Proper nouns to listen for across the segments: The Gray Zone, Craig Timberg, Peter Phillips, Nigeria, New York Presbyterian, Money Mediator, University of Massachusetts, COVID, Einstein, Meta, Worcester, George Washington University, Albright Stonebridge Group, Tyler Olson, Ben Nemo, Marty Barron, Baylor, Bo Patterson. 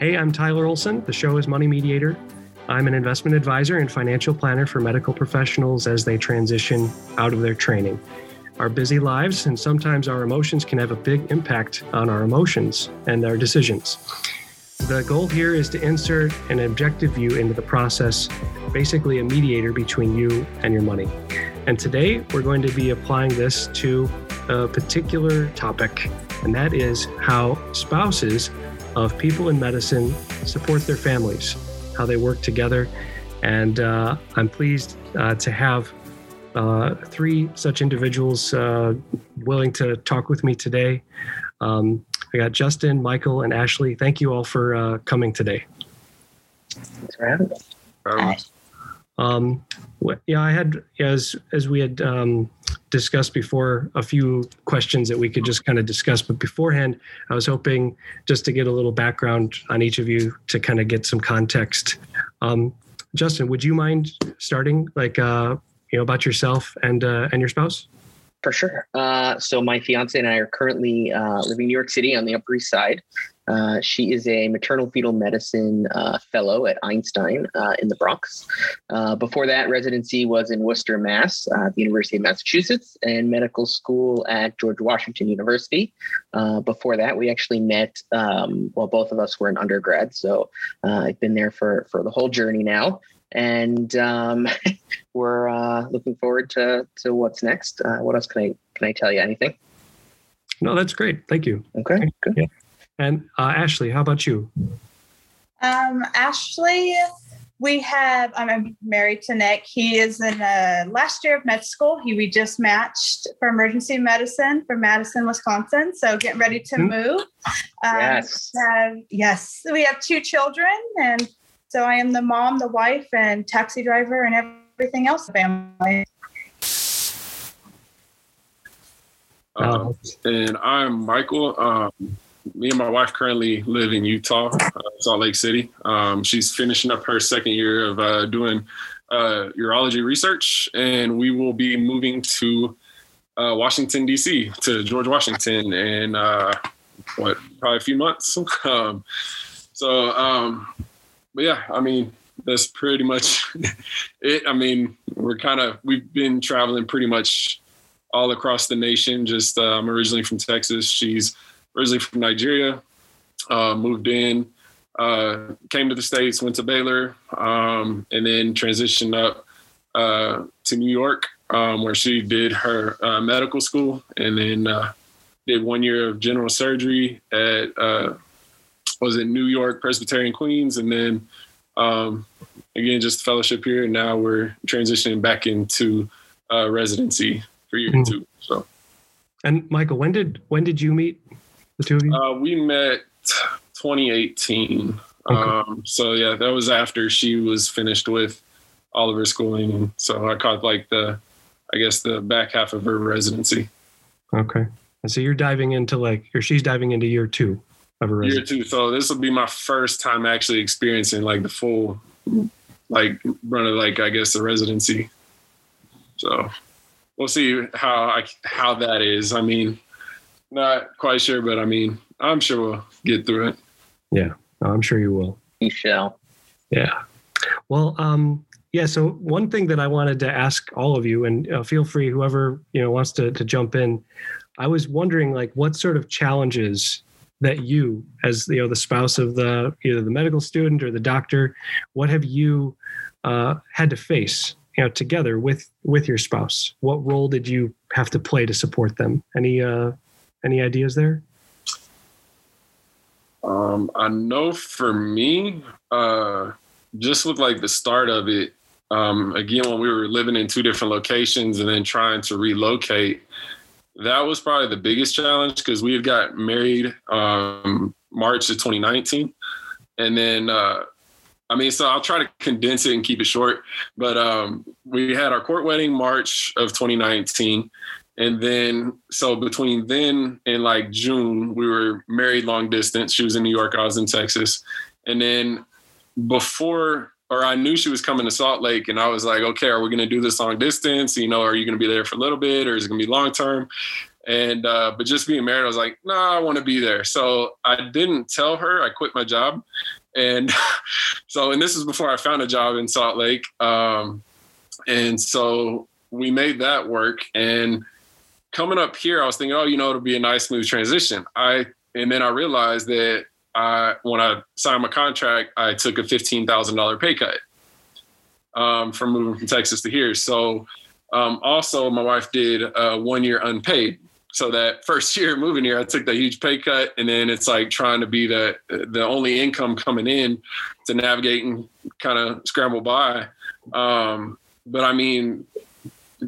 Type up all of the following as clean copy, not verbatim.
Hey, I'm Tyler Olson. The show is Money Mediator. I'm an investment advisor and financial planner for medical professionals as they transition out of their training. Our busy lives and sometimes our emotions can have a big impact on our emotions and our decisions. The goal here is to insert an objective view into the process, basically a mediator between you and your money. And today we're going to be applying this to a particular topic, and that is how spouses of people in medicine support their families, how they work together. And I'm pleased to have three such individuals willing to talk with me today. I got Justin, Michael, and Ashley. Thank you all for coming today. Thanks for having us. As we had discussed before, a few questions that we could just kind of discuss. But beforehand, I was hoping just to get a little background on each of you to kind of get some context. Justin, would you mind starting, about yourself and your spouse? For sure. So my fiance and I are currently living in New York City on the Upper East Side. She is a maternal fetal medicine fellow at Einstein in the Bronx. Before that, residency was in Worcester, Mass., the University of Massachusetts, and medical school at George Washington University. Before that, we actually met while both of us were in undergrad. So I've been there for the whole journey now. And we're looking forward to what's next. What else can I tell you? Anything? No, that's great. Thank you. Okay, good. Yeah. And Ashley, how about you? Ashley, I'm married to Nick. He is in last year of med school. We just matched for emergency medicine from Madison, Wisconsin. So getting ready to move. Yes. We have two children, and so I am the mom, the wife, and taxi driver, and everything else in the family. And I'm Michael. Me and my wife currently live in Utah, Salt Lake City. She's finishing up her second year of doing urology research, and we will be moving to Washington, D.C., to George Washington in, probably a few months. But yeah, I mean, that's pretty much it. I mean, we've been traveling pretty much all across the nation. Just, I'm originally from Texas. She's originally from Nigeria, moved in, came to the States, went to Baylor, and then transitioned up to New York, where she did her medical school, and then did 1 year of general surgery at was in New York Presbyterian Queens, and then again just fellowship here, and now we're transitioning back into residency for year two. So, and Michael, when did you meet the two of you? We met 2018. Okay. So yeah, that was after she was finished with all of her schooling, so I caught the back half of her residency. Okay, and so she's diving into year two. Year two, so this will be my first time actually experiencing the full, run of the residency. So we'll see how that is. I mean, not quite sure, but I mean, I'm sure we'll get through it. Yeah, I'm sure you will. You shall. Yeah. Well, yeah. So one thing that I wanted to ask all of you, and feel free, whoever wants to jump in. I was wondering, what sort of challenges that you, as the spouse of either the medical student or the doctor, what have you had to face, together with your spouse? What role did you have to play to support them? Any ideas there? I know for me, just with the start of it, again, when we were living in two different locations and then trying to relocate, that was probably the biggest challenge, because we had got married March of 2019. And then, so I'll try to condense it and keep it short. But we had our court wedding March of 2019. And then, so between then and June, we were married long distance. She was in New York, I was in Texas. And then I knew she was coming to Salt Lake, and I was okay, are we going to do this long distance? Are you going to be there for a little bit, or is it going to be long term? And, but just being married, I was like, no, I want to be there. So I didn't tell her. I quit my job. And so, and this was before I found a job in Salt Lake. And so we made that work. And coming up here, I was thinking, oh, you know, it'll be a nice, smooth transition. And then I realized that when I signed my contract, I took a $15,000 pay cut from moving from Texas to here. So also my wife did 1 year unpaid. So that first year moving here, I took that huge pay cut. And then it's like trying to be the only income coming in to navigate and kind of scramble by. But I mean,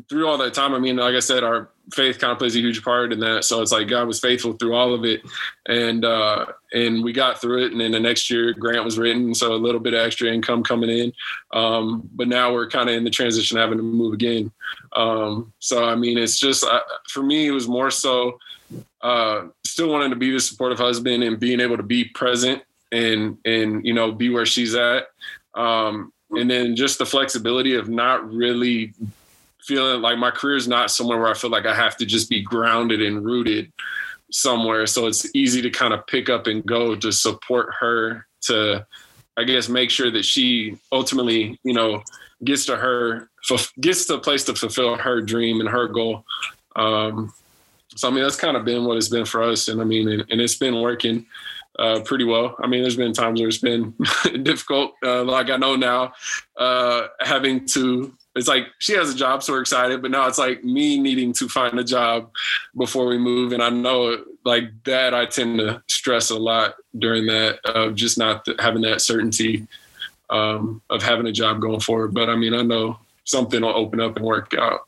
through all that time, I mean, like I said, our faith kind of plays a huge part in that. So it's like God was faithful through all of it. And we got through it. And then the next year grant was written. So a little bit of extra income coming in. But now we're kind of in the transition, having to move again. So, I mean, it's just, for me, it was more so still wanting to be the supportive husband and being able to be present and, you know, be where she's at. And then just the flexibility of not really feeling like my career is not somewhere where I feel like I have to just be grounded and rooted somewhere. So it's easy to kind of pick up and go to support her to, I guess, make sure that she ultimately, you know, gets to a place to fulfill her dream and her goal. So, I mean, that's kind of been what it's been for us. And I mean, and it's been working pretty well. I mean, there's been times where it's been difficult. Like I know now having to, it's like she has a job, so we're excited. But now it's like me needing to find a job before we move. And I know like that I tend to stress a lot during that of just not having that certainty of having a job going forward. But I mean, I know something will open up and work out.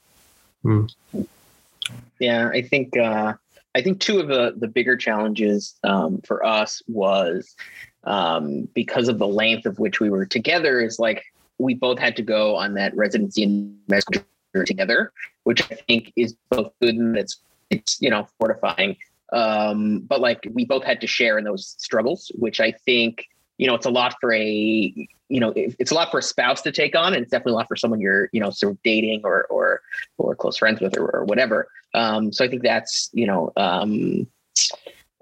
Yeah, I think two of the bigger challenges for us was because of the length of which we were together is like, we both had to go on that residency and medical journey together, which I think is both good and it's you know, fortifying. But like we both had to share in those struggles, which I think, you know, it's a lot for a spouse to take on. And it's definitely a lot for someone you're, you know, sort of dating or close friends with or whatever. So I think that's, you know,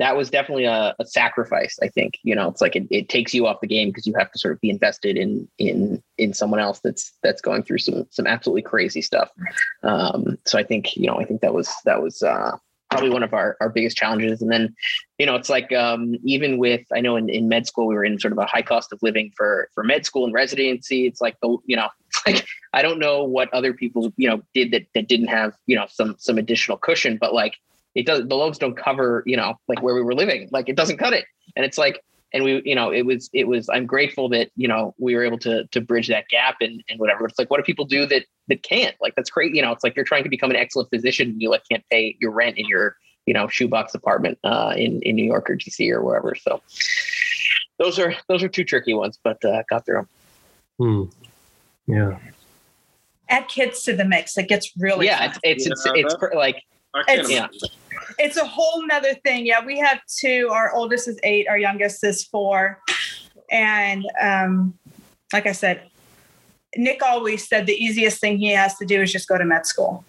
that was definitely a sacrifice. I think, you know, it's like it takes you off the game because you have to sort of be invested in someone else that's going through some absolutely crazy stuff. So I think, you know, I think that was probably one of our biggest challenges. And then, you know, it's like even with, I know in med school, we were in sort of a high cost of living for med school and residency. It's like, you know, it's like, I don't know what other people, you know, did that didn't have, you know, some additional cushion, but like, it doesn't, the loans don't cover, you know, like where we were living, like it doesn't cut it. And it's like, and we, you know, it was, I'm grateful that, you know, we were able to bridge that gap and whatever. It's like, what do people do that can't? Like, that's great. You know, it's like, you're trying to become an excellent physician and you like can't pay your rent in your, you know, shoebox apartment in New York or DC or wherever. So those are two tricky ones, but got through them. Yeah. Add kids to the mix. It gets really, yeah, it's like, it's a whole nother thing. Yeah, we have two. Our oldest is 8. Our youngest is 4. And like I said, Nick always said the easiest thing he has to do is just go to med school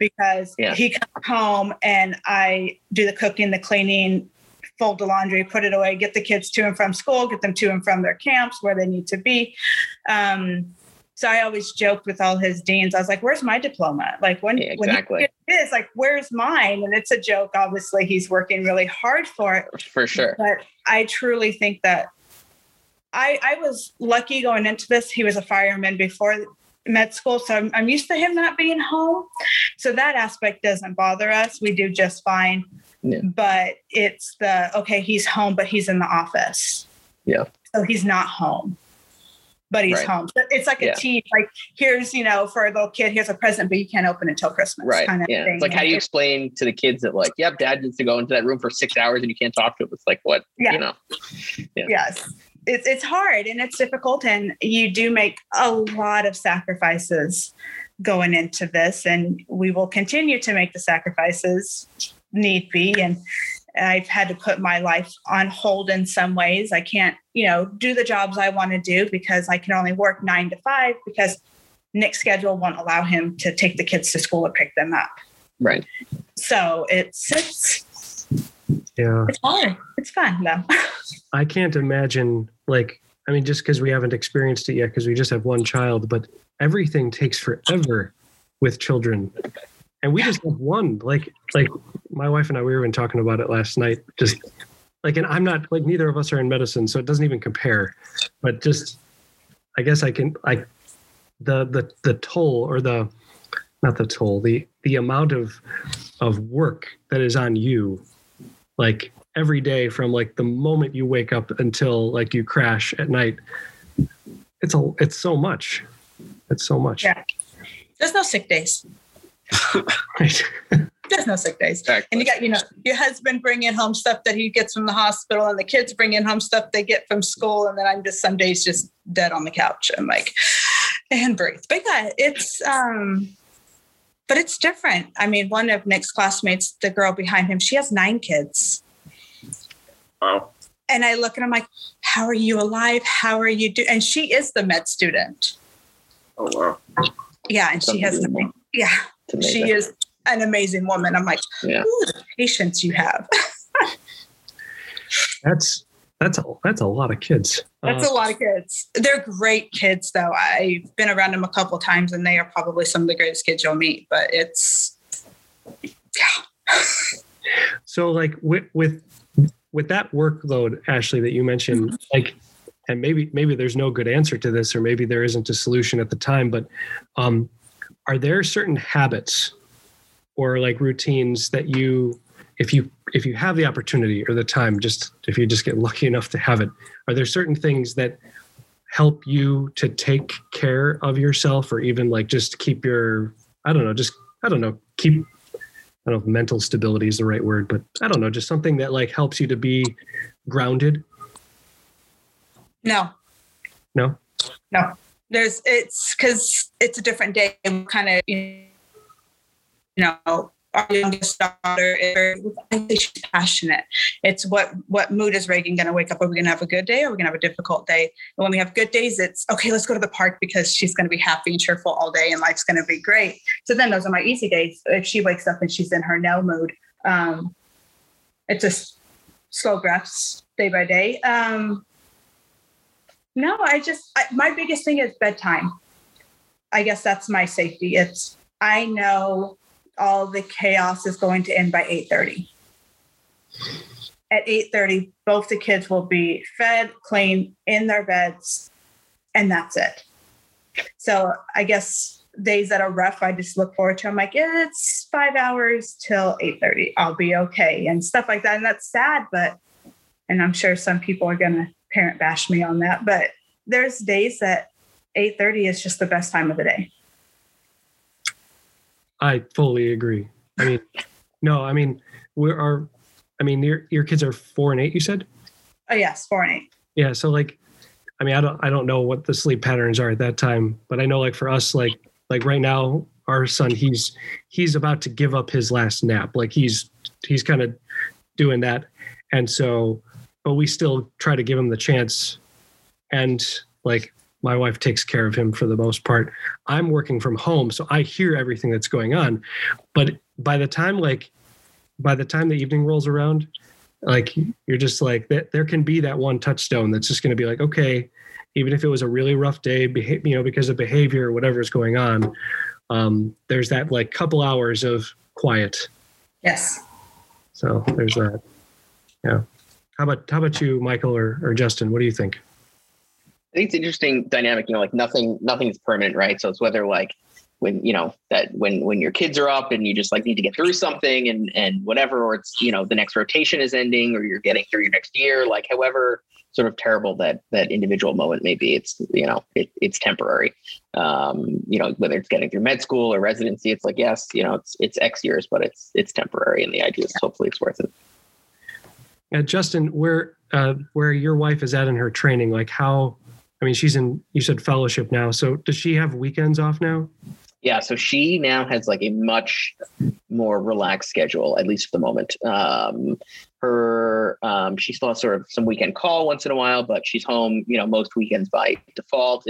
because he comes home and I do the cooking, the cleaning, fold the laundry, put it away, get the kids to and from school, get them to and from their camps where they need to be. So I always joked with all his deans. I was like, where's my diploma? Like when you get his, like, where's mine? And it's a joke. Obviously, he's working really hard for it. For sure. But I truly think that I was lucky going into this. He was a fireman before med school. So I'm used to him not being home. So that aspect doesn't bother us. We do just fine. Yeah. But it's he's home, but he's in the office. Yeah. So he's not home. But he's home. It's like a team. Like, here's, you know, for a little kid, here's a present, but you can't open until Christmas. Right. Kind of thing. It's like, how do you explain to the kids that, like, yep, dad needs to go into that room for 6 hours and you can't talk to him? It's like, what? Yeah. You know? Yeah. Yes. It's hard and it's difficult. And you do make a lot of sacrifices going into this. And we will continue to make the sacrifices need be. And I've had to put my life on hold in some ways. I can't, you know, do the jobs I want to do because I can only work 9 to 5 because Nick's schedule won't allow him to take the kids to school or pick them up. Right. So it's hard. It's fun though. I can't imagine, just because we haven't experienced it yet, because we just have one child, but everything takes forever with children. And we just have one, like my wife and I, we were even talking about it last night, and I'm not, neither of us are in medicine, so it doesn't even compare, but just, I guess I can, the toll or the, not the toll, the amount of work that is on you, every day from the moment you wake up until you crash at night, it's so much. It's so much. Yeah. There's no sick days. Right. There's no sick days. Exactly. And you got, your husband bringing home stuff that he gets from the hospital, and the kids bringing home stuff they get from school. And then I'm just some days just dead on the couch. I'm and breathe. But yeah, it's, but it's different. I mean, one of Nick's classmates, the girl behind him, she has 9 kids. Wow. And I look and I'm like, how are you alive? How are you doing? And she is the med student. Oh, wow. Yeah. And she has, yeah, she is an amazing woman. I'm like, yeah. Ooh, the patience you have. That's a lot of kids. That's a lot of kids. They're great kids though. I've been around them a couple times and they are probably some of the greatest kids you'll meet, but it's, yeah. So with that workload, Ashley, that you mentioned, and maybe there's no good answer to this, or maybe there isn't a solution at the time, but are there certain habits or routines that you, if you have the opportunity or the time, just if you just get lucky enough to have it, are there certain things that help you to take care of yourself, or even just keep your, I don't know if mental stability is the right word, but I don't know, just something that helps you to be grounded? No. It's because it's a different day and kind of, our youngest daughter is she's passionate. It's what mood is Reagan going to wake up? Are we going to have a good day? Or are we going to have a difficult day? And when we have good days, it's okay, let's go to the park because she's going to be happy and cheerful all day and life's going to be great. So then those are my easy days. If she wakes up and she's in her no mood, it's just slow breaths day by day. My biggest thing is bedtime. I guess that's my safety. It's, I know all the chaos is going to end by 8:30. At 8:30, both the kids will be fed, clean, in their beds, and that's it. So I guess days that are rough, I just look forward to. I'm like, it's 5 hours till 8:30. I'll be okay, and stuff like that. And that's sad, and I'm sure some people are going to parent bash me on that, but there's days that 8:30 is just the best time of the day. I fully agree. Your kids are 4 and 8, you said? Oh yes, 4 and 8. Yeah. So I don't know what the sleep patterns are at that time, but I know for us, right now, our son, he's about to give up his last nap. He's kind of doing that. And so, but we still try to give him the chance, and my wife takes care of him for the most part. I'm working from home, so I hear everything that's going on. But by the time the evening rolls around, you're just that there can be that one touchstone that's just going to be okay, even if it was a really rough day, because of behavior or whatever is going on, there's that couple hours of quiet. Yes. So there's that. Yeah. How about you, Michael or Justin? What do you think? I think it's an interesting dynamic, nothing's permanent, right? So it's whether when your kids are up and you just need to get through something and whatever, or it's, the next rotation is ending or you're getting through your next year, however sort of terrible that individual moment may be, it's, it's temporary. Whether it's getting through med school or residency, it's yes, it's X years, but it's temporary. And the idea is hopefully it's worth it. And Justin, where your wife is at in her training, she's in, you said fellowship now. So does she have weekends off now? Yeah. So she now has a much more relaxed schedule, at least for the moment. her, she still has sort of some weekend call once in a while, but she's home, you know, most weekends by default,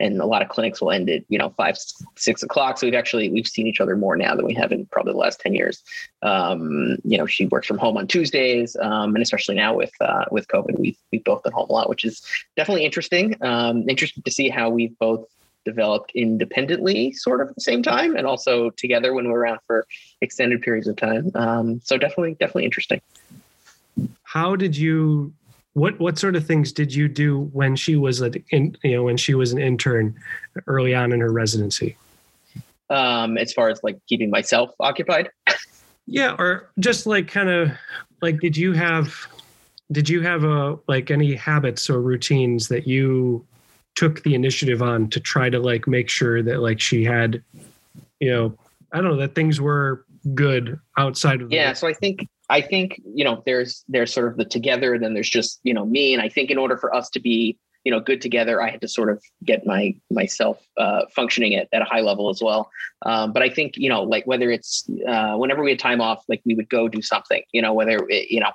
and a lot of clinics will end at, you know, 5, 6 o'clock. So we've seen each other more now than we have in probably the last 10 years. You know, she works from home on Tuesdays. And especially now with COVID, we've both been home a lot, which is definitely interesting. Interesting to see how we've both developed independently sort of at the same time, and also together when we're around for extended periods of time. So definitely interesting. How did you, what sort of things did you do when she was when she was an intern early on in her residency? As far as like keeping myself occupied? Yeah. Or just like, kind of like, did you have any habits or routines that you took the initiative on to try to like make sure that like she had, you know, I don't know, that things were good outside of that? So I think, you know, there's sort of the together, and then there's just, you know, me. And I think in order for us to be, you know, good together, I had to sort of get myself functioning at a high level as well. But I think, you know, like whether it's whenever we had time off, like we would go do something, you know, whether it, you know,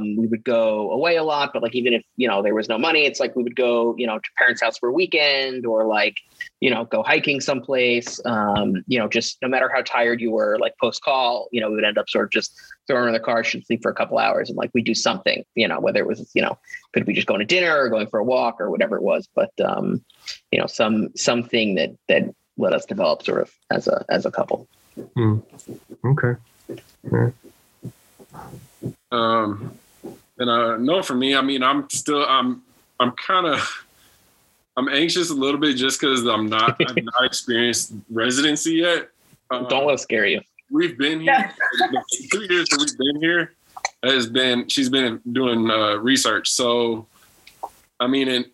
we would go away a lot, but like, even if, you know, there was no money, it's like we would go, you know, to parents' house for a weekend, or like, you know, go hiking someplace, you know, just no matter how tired you were, like post call, you know, we would end up sort of just throwing her in the car, she'd sleep for a couple hours, and like we do something, you know, whether it was, you know, could be just going to dinner or going for a walk or whatever it was. But, you know, something that let us develop sort of as a couple. Okay. All right. And I know for me, I mean, I'm anxious a little bit just because I've not experienced residency yet. Don't let it scare you. We've been here 2 years that we've been here. She's been doing research. So, I mean, and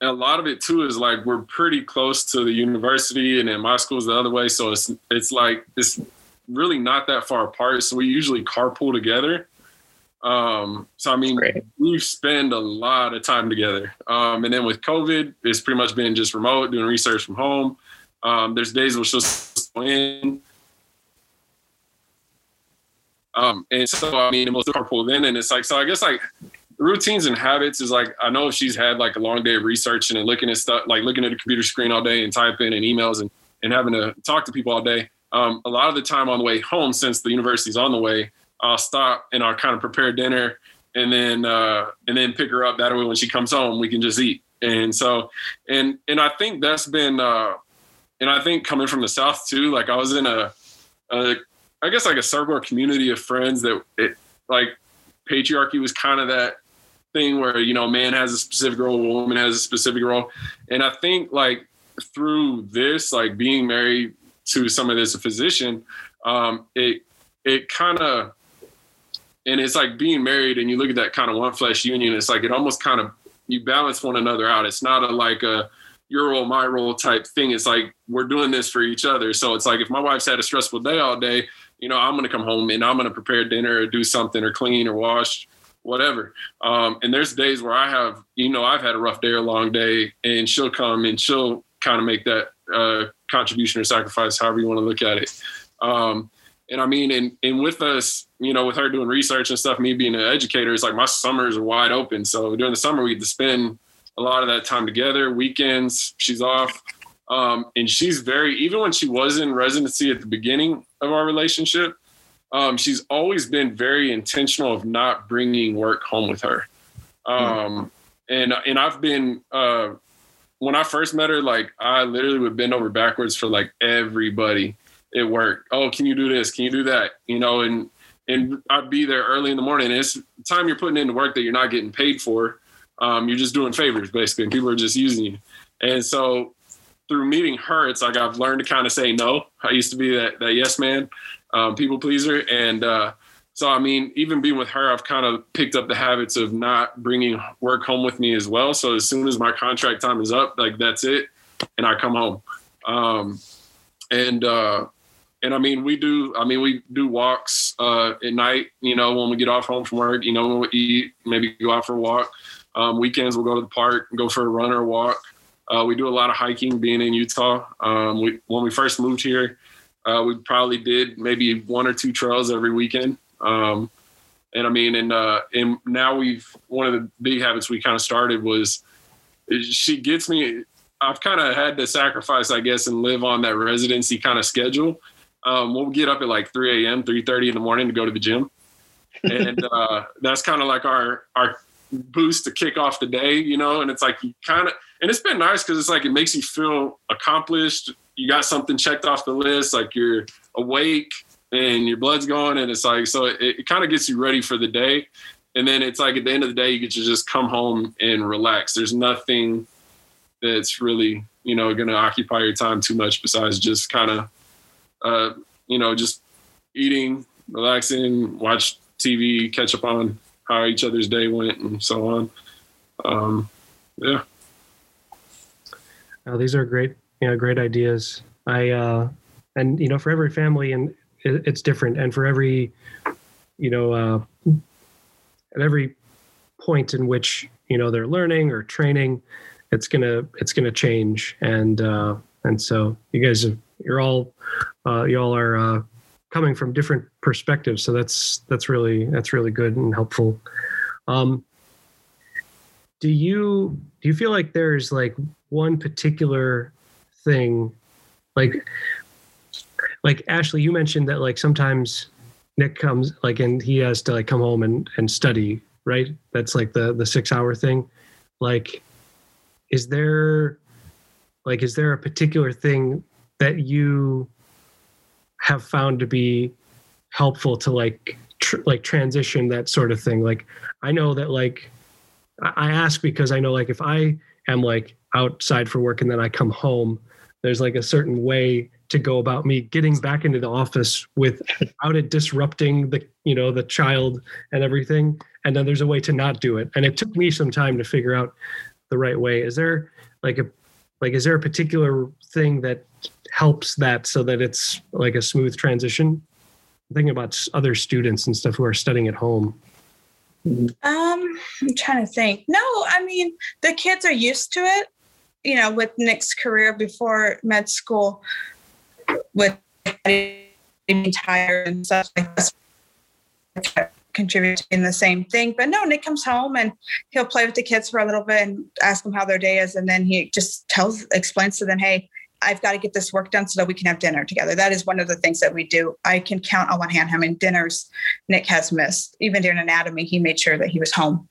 a lot of it too is like we're pretty close to the university, and then my school's the other way. So it's like it's really not that far apart. So we usually carpool together. So I mean, we spend a lot of time together. And then with COVID, it's pretty much been just remote, doing research from home. There's days where she'll go in. And so, I mean, most carpool then, and it's like, so I guess like routines and habits is like, I know if she's had like a long day of researching and looking at stuff, like looking at a computer screen all day and typing and emails and having to talk to people all day. A lot of the time on the way home, since the university's on the way, I'll stop and I'll kind of prepare dinner and then pick her up. That way, when she comes home, we can just eat. And so, and I think that's been, and I think coming from the South too, like I was in a circle or community of friends that it, like patriarchy was kind of that thing where, you know, man has a specific role, a woman has a specific role. And I think like through this, like being married to somebody that's a physician, it kind of, and it's like being married and you look at that kind of one flesh union, it's like it almost kind of, you balance one another out. It's not like a your role, my role type thing. It's like, we're doing this for each other. So it's like, if my wife's had a stressful day all day, you know, I'm going to come home and I'm going to prepare dinner or do something or clean or wash, whatever. And there's days where I have, you know, I've had a rough day or a long day, and she'll come and she'll kind of make that contribution or sacrifice, however you want to look at it. And I mean, and with us, you know, with her doing research and stuff, me being an educator, it's like my summers are wide open. So during the summer, we get to spend a lot of that time together, weekends, she's off. And she's even when she was in residency at the beginning of our relationship, she's always been very intentional of not bringing work home with her. And I've been, when I first met her, like I literally would bend over backwards for like everybody at work. Oh, can you do this? Can you do that? You know, and I'd be there early in the morning. And it's the time you're putting into work that you're not getting paid for. You're just doing favors basically, and people are just using you. And so through meeting her, it's like I've learned to kind of say no. I used to be that yes man, people pleaser. And so, I mean, even being with her, I've kind of picked up the habits of not bringing work home with me as well. So as soon as my contract time is up, like that's it. And I come home. And I mean, we do walks at night, you know, when we get off home from work, you know, when we eat, maybe go out for a walk. Weekends, we'll go to the park and go for a run or a walk. We do a lot of hiking being in Utah. When we first moved here, we probably did maybe 1 or 2 trails every weekend. And I mean, and now one of the big habits we kind of started was she gets me. I've kind of had to sacrifice, I guess, and live on that residency kind of schedule. We'll get up at like 3 a.m., 3:30 in the morning to go to the gym. And that's kind of like our boost to kick off the day, you know. And it's like you kind of, and it's been nice because it's like it makes you feel accomplished. You got something checked off the list, like you're awake and your blood's going, and it's like, so it kind of gets you ready for the day. And then it's like at the end of the day, you get to just come home and relax. There's nothing that's really, you know, going to occupy your time too much besides just kind of, you know, just eating, relaxing, watch TV, catch up on how each other's day went and so on. Yeah. Oh, these are great, you know, great ideas. And, you know, for every family and it's different. And for every, you know, at every point in which, you know, they're learning or training, it's going to change. And so you guys have, y'all are coming from different perspectives. So that's really good and helpful. Do you feel like there's like one particular thing, like Ashley, you mentioned that like sometimes Nick comes like, and he has to like come home and study, right? That's like the 6-hour thing. Like, is there a particular thing that you have found to be helpful to like transition that sort of thing? Like, I know that like, I ask because I know like if I am like outside for work and then I come home, there's like a certain way to go about me getting back into the office without it disrupting the, you know, the child and everything. And then there's a way to not do it. And it took me some time to figure out the right way. Is there is there a particular thing that helps that so that it's like a smooth transition? I'm thinking about other students and stuff who are studying at home. I'm trying to think. No, I mean, the kids are used to it, you know, with Nick's career before med school, with being tired and stuff like that, contributing the same thing. But no, Nick comes home and he'll play with the kids for a little bit and ask them how their day is. And then he just explains to them, hey, I've got to get this work done so that we can have dinner together. That is one of the things that we do. I can count on one hand how many dinners Nick has missed. Even during anatomy, he made sure that he was home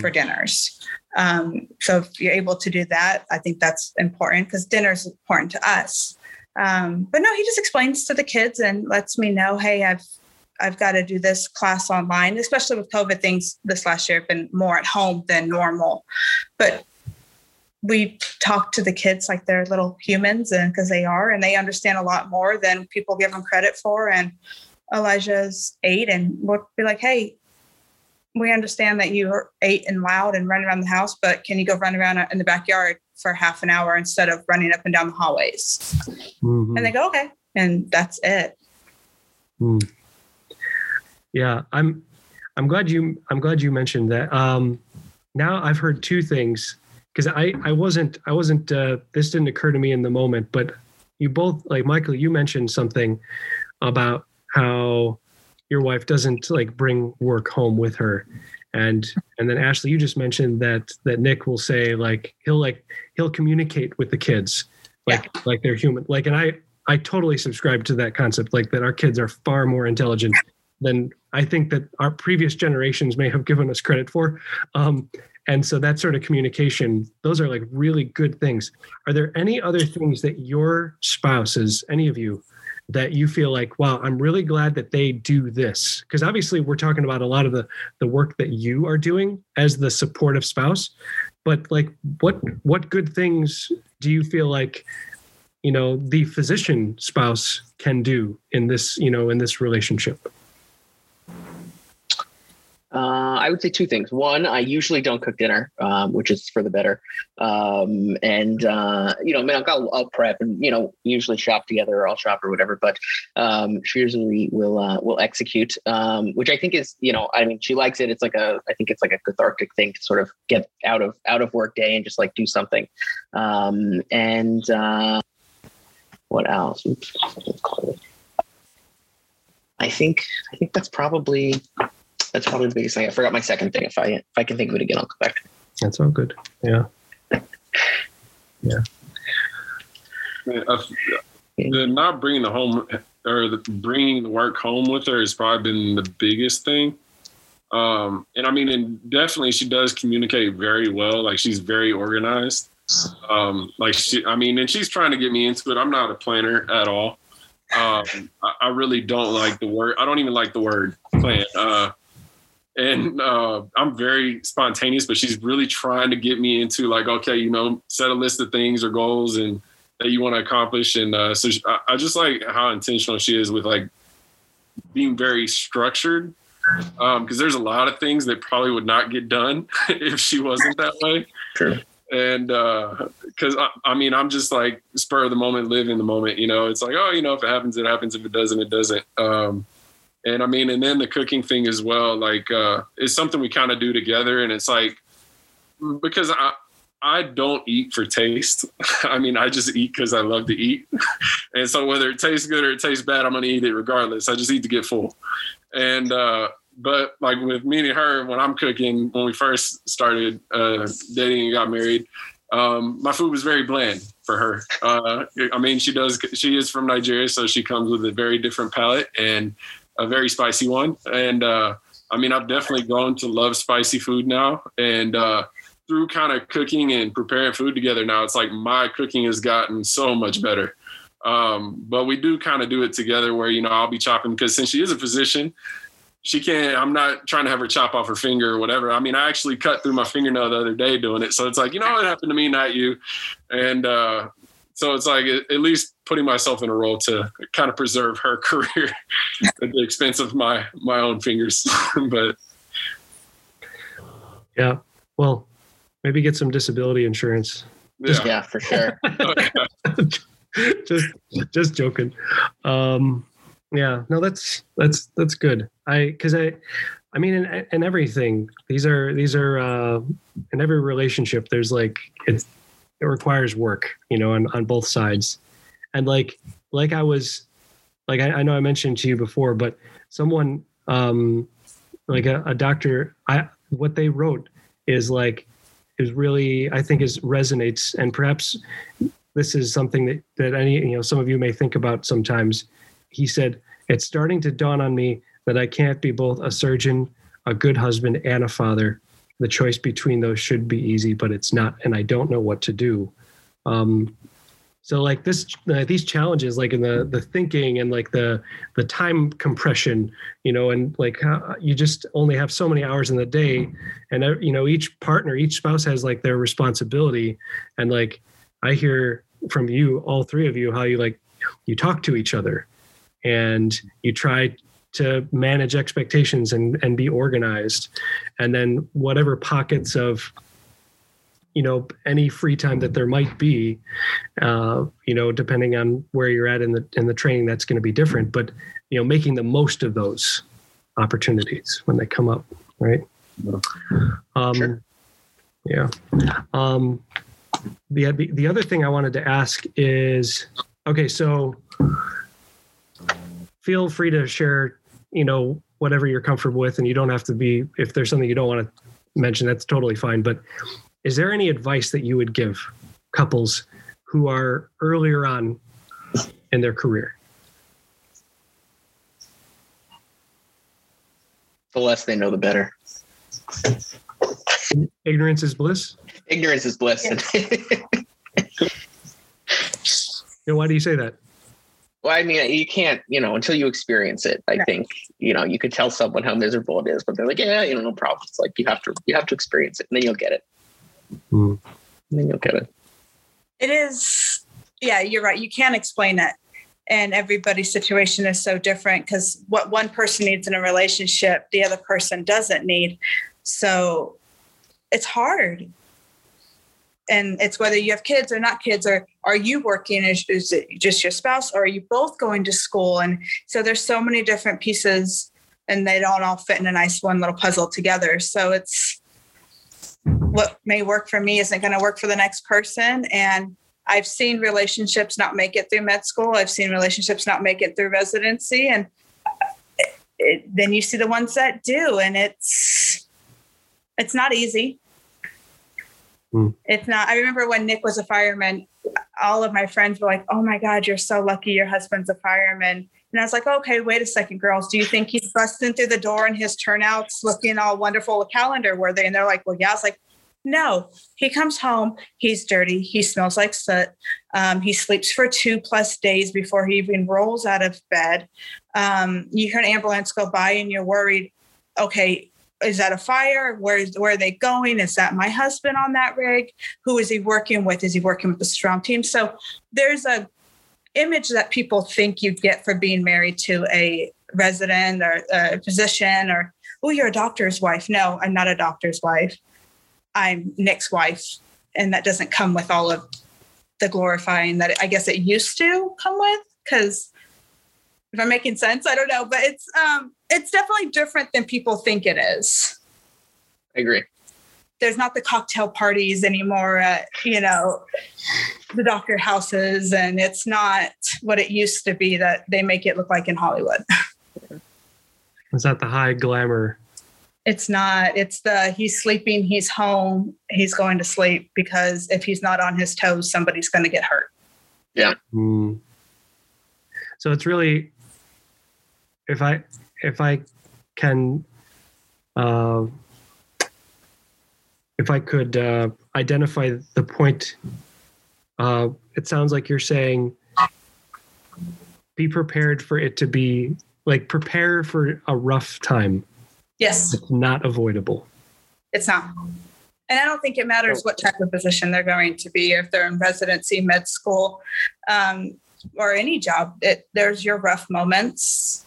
for dinners. So if you're able to do that, I think that's important because dinner is important to us. But no, he just explains to the kids and lets me know, hey, I've got to do this class online, especially with COVID things. This last year have been more at home than normal, but we talk to the kids like they're little humans, and because they are, and they understand a lot more than people give them credit for. And Elijah's 8, and we'll be like, hey, we understand that you are 8 and loud and run around the house, but can you go run around in the backyard for half an hour instead of running up and down the hallways? Mm-hmm. And they go, okay. And that's it. Mm. Yeah. I'm glad you mentioned that. Now I've heard two things. Because I wasn't this didn't occur to me in the moment, but you both, like Michael, you mentioned something about how your wife doesn't like bring work home with her, and then Ashley, you just mentioned that Nick will say he'll communicate with the kids like they're human, like, and I totally subscribe to that concept, like that our kids are far more intelligent than I think that our previous generations may have given us credit for. And so that sort of communication, those are like really good things. Are there any other things that your spouses, any of you, that you feel like, wow, I'm really glad that they do this? Because obviously we're talking about a lot of the work that you are doing as the supportive spouse, but like what good things do you feel like, you know, the physician spouse can do in this, you know, in this relationship? I would say two things. One, I usually don't cook dinner, which is for the better. You know, I mean, I'll prep and, you know, usually shop together or I'll shop or whatever, but, she usually will execute, which I think is, you know, I mean, she likes it. It's like I think it's like a cathartic thing to sort of get out of work day and just like do something. What else? Oops, I think that's probably, That's probably the biggest thing. I forgot my second thing. If I can think of it again, I'll come back. That's all good. Yeah. Yeah. Not bringing the home or bringing the work home with her has probably been the biggest thing. And I mean, and definitely she does communicate very well. Like she's very organized. And she's trying to get me into it. I'm not a planner at all. I really don't like the word. I don't even like the word plan. And I'm very spontaneous, but she's really trying to get me into like, okay, you know, set a list of things or goals and that you want to accomplish. And so I just like how intentional she is with like being very structured. Because there's a lot of things that probably would not get done if she wasn't that way. True. And because I'm just like spur of the moment, live in the moment, you know, it's like, oh, you know, if it happens, it happens. If it doesn't, it doesn't. And then the cooking thing as well, like it's something we kind of do together. And it's like, because I don't eat for taste. I mean, I just eat because I love to eat. And so whether it tastes good or it tastes bad, I'm going to eat it regardless. I just eat to get full. And but like with me and her, when I'm cooking, when we first started dating and got married, my food was very bland for her. She is from Nigeria, so she comes with a very different palate and a very spicy one. And I've definitely grown to love spicy food now. And through kind of cooking and preparing food together now, it's like my cooking has gotten so much better. But we do kind of do it together where, you know, I'll be chopping because since she is a physician, she can't, I'm not trying to have her chop off her finger or whatever. I mean, I actually cut through my fingernail the other day doing it. So it's like, you know, it happened to me, not you. And, so it's like at least putting myself in a role to kind of preserve her career at the expense of my own fingers. But yeah, well, maybe get some disability insurance. Yeah for sure. Just joking. Yeah, no, that's good. Because in everything, these are in every relationship, there's like, it requires work, you know, on both sides. And I know I mentioned to you before, but someone, a doctor, what they wrote is like, is really, I think resonates, and perhaps this is something that some of you may think about sometimes. He said, it's starting to dawn on me that I can't be both a surgeon, a good husband, and a father. The choice between those should be easy, but it's not, and I don't know what to do. So like this, these challenges, like in the thinking and like the time compression, you know, and like how you just only have so many hours in the day, and you know, each spouse has like their responsibility, and like I hear from you, all three of you, how you like, you talk to each other and you try to manage expectations and be organized. And then whatever pockets of, you know, any free time that there might be, you know, depending on where you're at in the training, that's going to be different, but, you know, making the most of those opportunities when they come up. Right. Sure. Yeah. The other thing I wanted to ask is, okay, so feel free to share, you know, whatever you're comfortable with, and you don't have to be, if there's something you don't want to mention, that's totally fine. But is there any advice that you would give couples who are earlier on in their career? The less they know, the better. Ignorance is bliss? Ignorance is bliss. And why do you say that? Well, I mean, you can't, you know, until you experience it. I think, you know, you could tell someone how miserable it is, but they're like, yeah, you know, no problem. It's like you have to experience it, and then you'll get it. Mm. And then you'll get it. It is. Yeah, you're right. You can't explain it. And everybody's situation is so different because what one person needs in a relationship, the other person doesn't need. So it's hard. And it's whether you have kids or not kids, or are you working? Is it just your spouse, or are you both going to school? And so there's so many different pieces, and they don't all fit in a nice one little puzzle together. So it's what may work for me isn't going to work for the next person. And I've seen relationships not make it through med school. I've seen relationships not make it through residency. And then you see the ones that do, and it's not easy. Mm. It's not. I remember when Nick was a fireman, all of my friends were like, "Oh my God, you're so lucky. Your husband's a fireman." And I was like, "Okay, wait a second, girls. Do you think he's busting through the door in his turnouts looking all wonderful with calendar, were they?" And they're like, "Well, yeah." I was like, "No, he comes home, he's dirty, he smells like soot, he sleeps for 2+ days before he even rolls out of bed. You hear an ambulance go by and you're worried, okay, is that a fire? Where are they going? Is that my husband on that rig? Who is he working with? Is he working with a strong team?" So there's a image that people think you get for being married to a resident or a physician, or, "Oh, you're a doctor's wife." No, I'm not a doctor's wife. I'm Nick's wife. And that doesn't come with all of the glorifying that I guess it used to come with. Because if I'm making sense, I don't know, but it's definitely different than people think it is. I agree. There's not the cocktail parties anymore at, the doctor houses, and it's not what it used to be that they make it look like in Hollywood. It's not the high glamour. It's not. It's the he's sleeping, he's home, he's going to sleep, because if he's not on his toes, somebody's going to get hurt. Yeah. Mm. So it's really, if I could identify the point, it sounds like you're saying be prepared for it to be, like, prepare for a rough time. Yes. It's not avoidable. It's not. And I don't think it matters what type of position they're going to be, if they're in residency, med school, or any job. There's your rough moments,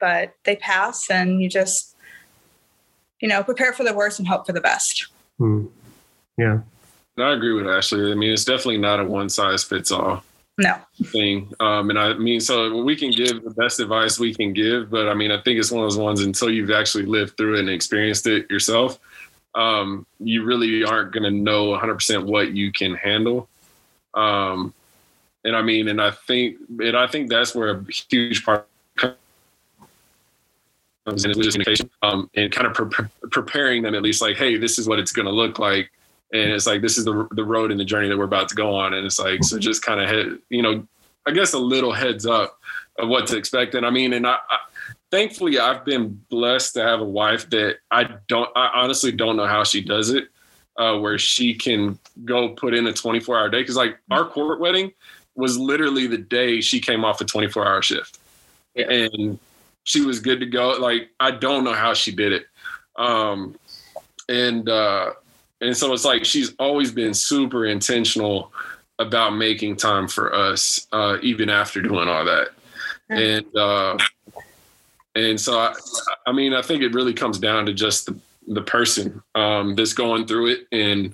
but they pass, and you just, prepare for the worst and hope for the best. Mm. Yeah. I agree with Ashley. I mean, it's definitely not a one-size-fits-all thing. So we can give the best advice we can give, but I think it's one of those ones, until you've actually lived through it and experienced it yourself, you really aren't going to know 100% what you can handle. And I think that's where a huge part comes in, is communication, and kind of preparing them, at least, like, "Hey, this is what it's going to look like." And it's like, this is the road and the journey that we're about to go on. And it's like, so just kind of, a little heads up of what to expect. And I thankfully, I've been blessed to have a wife that I honestly don't know how she does it, where she can go put in a 24-hour day. Because, like, our court wedding was literally the day she came off a 24-hour shift. Yeah. And she was good to go. Like, I don't know how she did it. And so it's like, she's always been super intentional about making time for us, even after doing all that. And so I think it really comes down to just the person that's going through it, and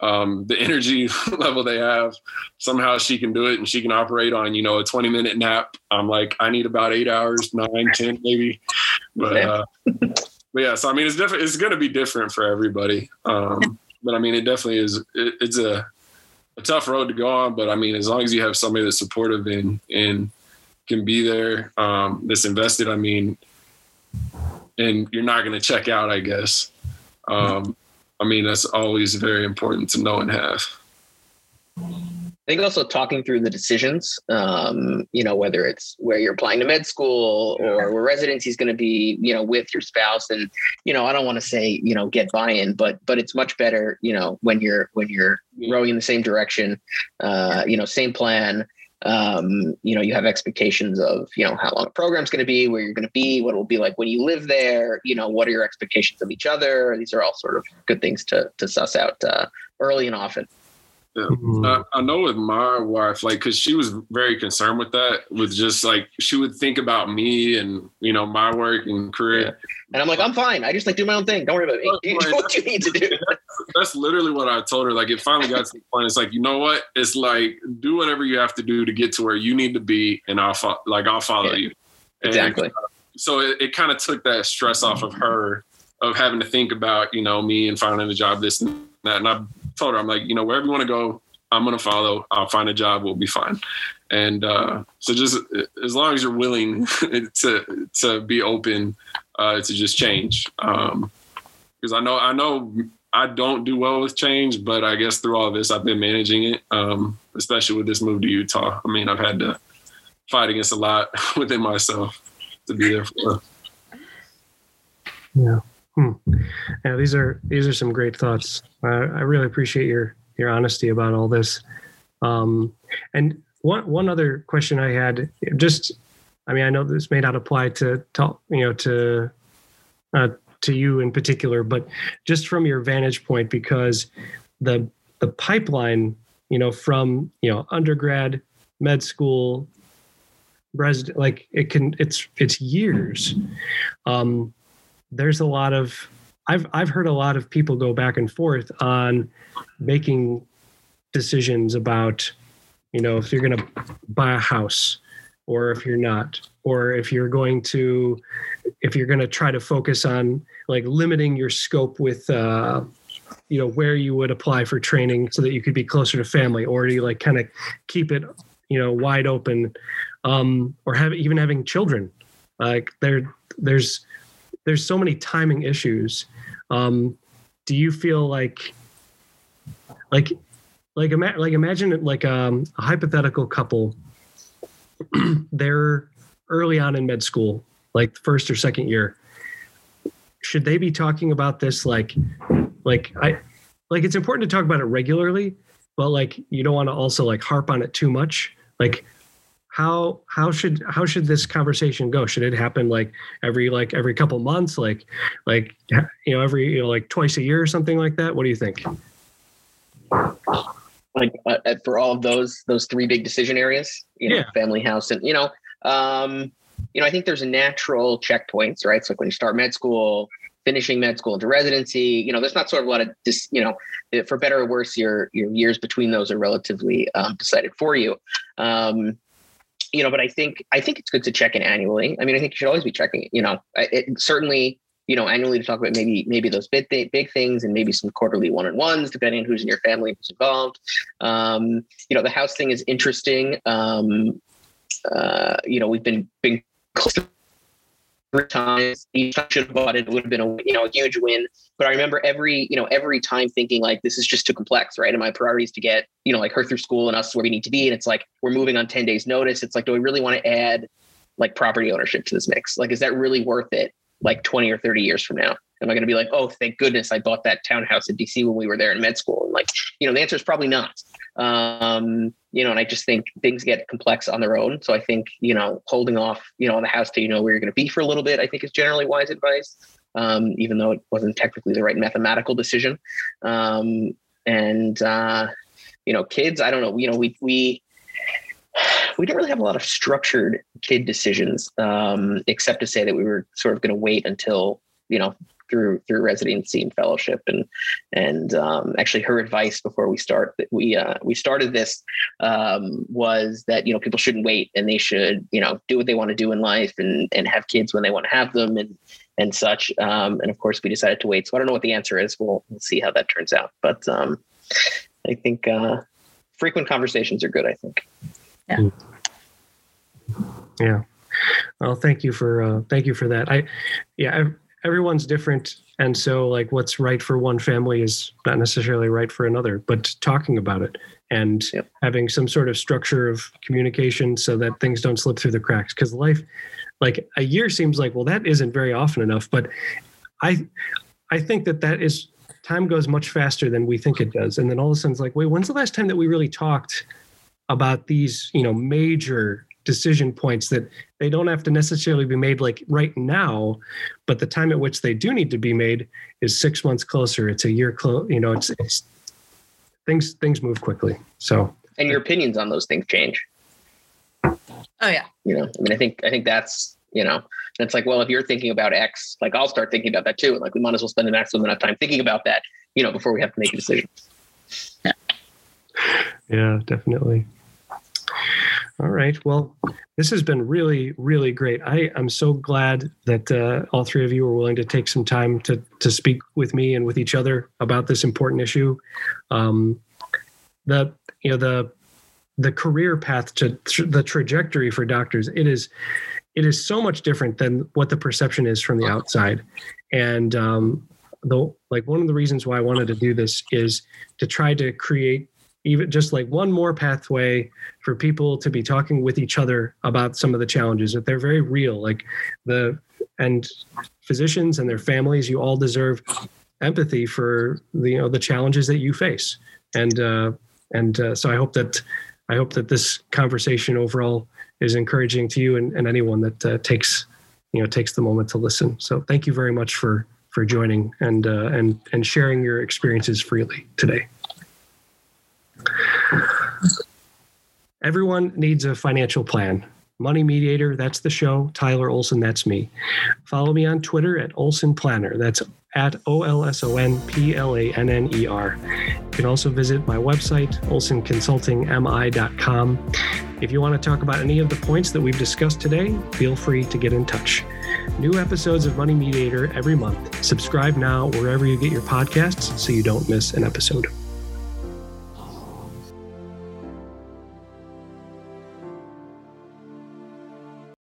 the energy level they have. Somehow she can do it, and she can operate on, a 20-minute nap. I'm like, I need about 8 hours, 9, 10 maybe. But yeah, so it's different. It's going to be different for everybody. But it definitely is. It's a tough road to go on, but as long as you have somebody that's supportive and can be there, that's invested, and you're not going to check out, I guess. That's always very important to know and have. I think also talking through the decisions, whether it's where you're applying to med school or where residency is going to be, with your spouse. And, I don't want to say, get buy-in, but it's much better, when you're rowing in the same direction, same plan. You have expectations of, how long a program's going to be, where you're going to be, what it will be like when you live there, what are your expectations of each other? These are all sort of good things to suss out early and often. Yeah. I know with my wife, like, 'cause she was very concerned with that, with just like, she would think about me and, my work and career. Yeah. And I'm like, "I'm fine. I just like do my own thing. Don't worry about me. You do what you need to do." That's literally what I told her. Like, it finally got to the point. It's like, you know what? It's like, do whatever you have to do to get to where you need to be. And I'll follow you. And, exactly. So it kind of took that stress off of her, of having to think about, me and finding a job, this and that. And I told her, I'm like, wherever you want to go, I'm going to follow. I'll find a job. We'll be fine. And so just as long as you're willing to be open to just change, because I know I don't do well with change, but I guess through all this, I've been managing it, especially with this move to Utah. I mean, I've had to fight against a lot within myself to be there for. Yeah. Yeah, these are some great thoughts. I really appreciate your honesty about all this. And one other question I had, just, I mean, I know this may not apply to you in particular, but just from your vantage point, because the pipeline, from, undergrad, med school, resident, like it's years. There's a lot of, I've heard a lot of people go back and forth on making decisions about, if you're going to buy a house or if you're not, or if you're going to try to focus on like limiting your scope with, where you would apply for training so that you could be closer to family, or do you like kind of keep it, wide open, or having children, like there's so many timing issues. Do you feel like imagine like a hypothetical couple, they're early on in med school, like first or second year, should they be talking about this? Like it's important to talk about it regularly, but like, you don't want to also like harp on it too much. Like, how should this conversation go? Should it happen every couple months, every twice a year or something like that? What do you think? For all of those three big decision areas, yeah. Family, house, and I think there's natural checkpoints, right? So like when you start med school, finishing med school into residency, there's not sort of a lot of for better or worse, your years between those are relatively decided for you. But I think it's good to check in annually. I mean, I think you should always be checking, certainly, annually to talk about maybe those big things and maybe some quarterly one-on-ones, depending on who's in your family, who's involved. The house thing is interesting. We've been close to 3 times. Each time I should have bought it. It would have been a huge win. But I remember every time thinking like, this is just too complex, right? And my priority is to get, her through school and us where we need to be. And it's like, we're moving on 10 days notice. It's like, do we really want to add like property ownership to this mix? Like, is that really worth it? Like 20 or 30 years from now, am I going to be like, oh, thank goodness I bought that townhouse in DC when we were there in med school? And the answer is probably not. And I just think things get complex on their own. So I think, holding off, on the house till where you're going to be for a little bit, I think is generally wise advice. Even though it wasn't technically the right mathematical decision. Kids, I don't know, we didn't really have a lot of structured kid decisions, except to say that we were sort of going to wait until, through residency and fellowship and actually her advice before we start that we started this, was that, people shouldn't wait and they should, do what they want to do in life and have kids when they want to have them and such. And of course we decided to wait. So I don't know what the answer is. We'll see how that turns out. But, I think, frequent conversations are good, I think. Yeah. Yeah. Well, thank you for that. Everyone's different. And so like what's right for one family is not necessarily right for another, but talking about it and having some sort of structure of communication so that things don't slip through the cracks. Cause life, like a year seems like, well, that isn't very often enough, but I think that is, time goes much faster than we think it does. And then all of a sudden it's like, wait, when's the last time that we really talked about these, major decision points that they don't have to necessarily be made like right now, but the time at which they do need to be made is 6 months closer. It's a year close, it's things move quickly. So, and your opinions on those things change. Oh yeah. I think that's, and it's like, well, if you're thinking about X, like I'll start thinking about that too. And like, we might as well spend the maximum amount of time thinking about that, before we have to make a decision. Yeah. Yeah, definitely. All right. Well, this has been really, really great. I'm so glad that all three of you were willing to take some time to speak with me and with each other about this important issue. you know, the career path to the trajectory for doctors, it is so much different than what the perception is from the outside. And one of the reasons why I wanted to do this is to try to create even just like one more pathway for people to be talking with each other about some of the challenges that they're very real, and physicians and their families, you all deserve empathy for the challenges that you face. And so I hope that this conversation overall is encouraging to you and anyone that takes the moment to listen. So thank you very much for joining and sharing your experiences freely today. Everyone needs a financial plan. Money Mediator, that's the show. Tyler Olson, that's me. Follow me on Twitter at Olson Planner. That's at OLSONPLANNER. You can also visit my website, olsonconsultingmi.com. If you want to talk about any of the points that we've discussed today, feel free to get in touch. New episodes of Money Mediator every month. Subscribe now wherever you get your podcasts so you don't miss an episode.